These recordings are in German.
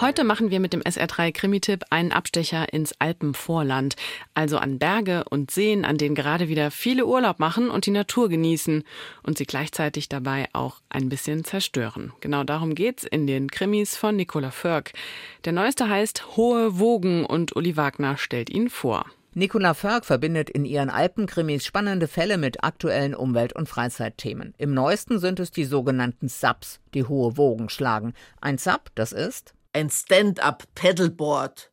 Heute machen wir mit dem SR3-Krimi-Tipp einen Abstecher ins Alpenvorland. Also an Berge und Seen, an denen gerade wieder viele Urlaub machen und die Natur genießen und sie gleichzeitig dabei auch ein bisschen zerstören. Genau darum geht's in den Krimis von Nicola Förg. Der neueste heißt Hohe Wogen und Uli Wagner stellt ihn vor. Nicola Förg verbindet in ihren Alpenkrimis spannende Fälle mit aktuellen Umwelt- und Freizeitthemen. Im neuesten sind es die sogenannten Subs, die hohe Wogen schlagen. Ein Sub, das ist ein Stand-up-Paddleboard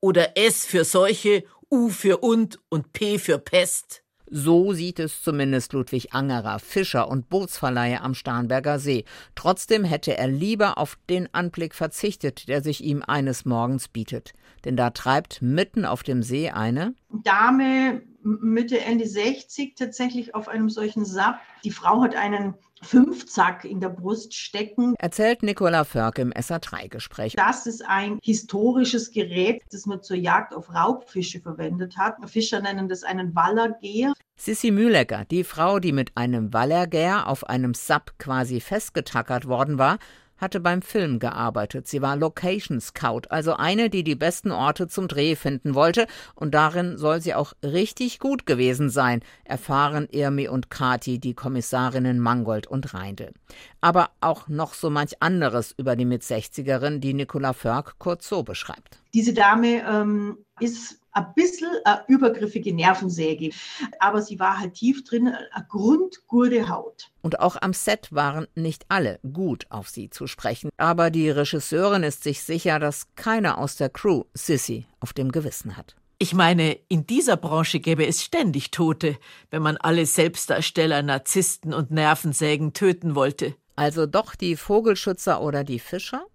oder S für Seuche, U für und P für Pest. So sieht es zumindest Ludwig Angerer, Fischer und Bootsverleiher am Starnberger See. Trotzdem hätte er lieber auf den Anblick verzichtet, der sich ihm eines Morgens bietet. Denn da treibt mitten auf dem See eine Dame, Mitte, Ende 60, tatsächlich auf einem solchen Sub. Die Frau hat einen Fünfzack in der Brust stecken, erzählt Nicola Förg im SR3-Gespräch. Das ist ein historisches Gerät, das man zur Jagd auf Raubfische verwendet hat. Fischer nennen das einen Wallergär. Sissi Mühlecker, die Frau, die mit einem Wallergär auf einem Sub quasi festgetackert worden war, hatte beim Film gearbeitet. Sie war Location Scout, also eine, die die besten Orte zum Dreh finden wollte. Und darin soll sie auch richtig gut gewesen sein, erfahren Irmi und Kati, die Kommissarinnen Mangold und Reindl. Aber auch noch so manch anderes über die Mit-60erin, die Nicola Förg kurz so beschreibt. Diese Dame ist ein bisschen eine übergriffige Nervensäge, aber sie war halt tief drin, eine grundgute Haut. Und auch am Set waren nicht alle gut auf sie zu sprechen, aber die Regisseurin ist sich sicher, dass keiner aus der Crew Sissi auf dem Gewissen hat. Ich meine, in dieser Branche gäbe es ständig Tote, wenn man alle Selbstdarsteller, Narzissten und Nervensägen töten wollte. Also doch die Vogelschützer oder die Fischer?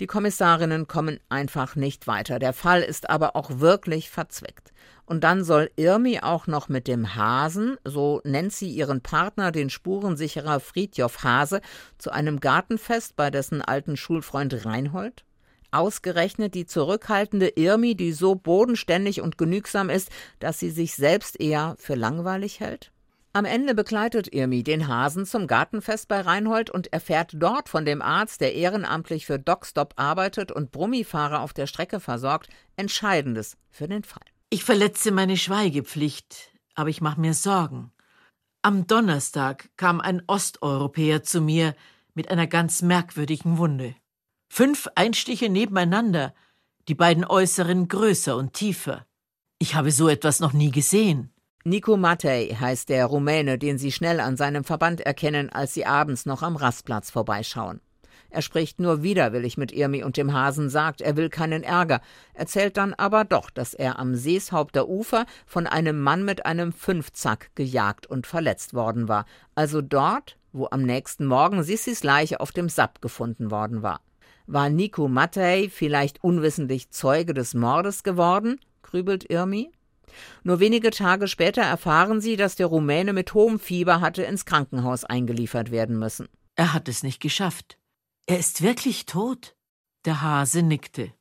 Die Kommissarinnen kommen einfach nicht weiter. Der Fall ist aber auch wirklich verzwickt. Und dann soll Irmi auch noch mit dem Hasen, so nennt sie ihren Partner, den spurensicherer Fridtjof Hase, zu einem Gartenfest bei dessen alten Schulfreund Reinhold. Ausgerechnet die zurückhaltende Irmi, die so bodenständig und genügsam ist, dass sie sich selbst eher für langweilig hält. Am Ende begleitet Irmi den Hasen zum Gartenfest bei Reinhold und erfährt dort von dem Arzt, der ehrenamtlich für DocStop arbeitet und Brummifahrer auf der Strecke versorgt, Entscheidendes für den Fall. Ich verletze meine Schweigepflicht, aber ich mache mir Sorgen. Am Donnerstag kam ein Osteuropäer zu mir mit einer ganz merkwürdigen Wunde. 5 Einstiche nebeneinander, die beiden äußeren größer und tiefer. Ich habe so etwas noch nie gesehen. Nico Matei heißt der Rumäne, den sie schnell an seinem Verband erkennen, als sie abends noch am Rastplatz vorbeischauen. Er spricht nur widerwillig mit Irmi und dem Hasen, sagt, er will keinen Ärger, erzählt dann aber doch, dass er am Seeshaupter Ufer von einem Mann mit einem Fünfzack gejagt und verletzt worden war. Also dort, wo am nächsten Morgen Sissis Leiche auf dem Sub gefunden worden war. War Nico Matei vielleicht unwissentlich Zeuge des Mordes geworden, grübelt Irmi? Nur wenige Tage später erfahren sie, dass der Rumäne mit hohem Fieber hatte ins Krankenhaus eingeliefert werden müssen. Er hat es nicht geschafft. Er ist wirklich tot. Der Hase nickte.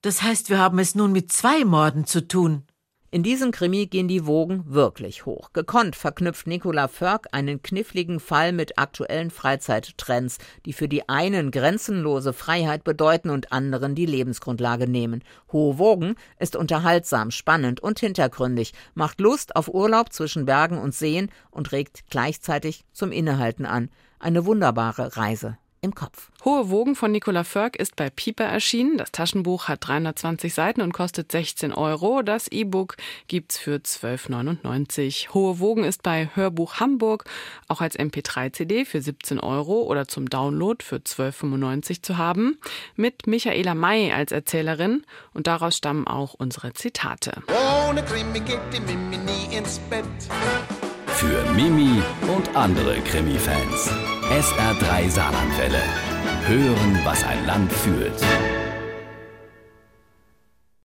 Das heißt, wir haben es nun mit 2 Morden zu tun. In diesem Krimi gehen die Wogen wirklich hoch. Gekonnt verknüpft Nicola Förg einen kniffligen Fall mit aktuellen Freizeittrends, die für die einen grenzenlose Freiheit bedeuten und anderen die Lebensgrundlage nehmen. Hohe Wogen ist unterhaltsam, spannend und hintergründig, macht Lust auf Urlaub zwischen Bergen und Seen und regt gleichzeitig zum Innehalten an. Eine wunderbare Reise im Kopf. Hohe Wogen von Nicola Förg ist bei Piper erschienen. Das Taschenbuch hat 320 Seiten und kostet 16 €. Das E-Book gibt's für 12,99 €. Hohe Wogen ist bei Hörbuch Hamburg auch als MP3-CD für 17 € oder zum Download für 12,95 € zu haben. Mit Michaela May als Erzählerin und daraus stammen auch unsere Zitate. Ohne Krimi geht die Mimi nie ins Bett. Für Mimi und andere Krimi-Fans. SR3 Saarlandwelle. Hören, was ein Land fühlt.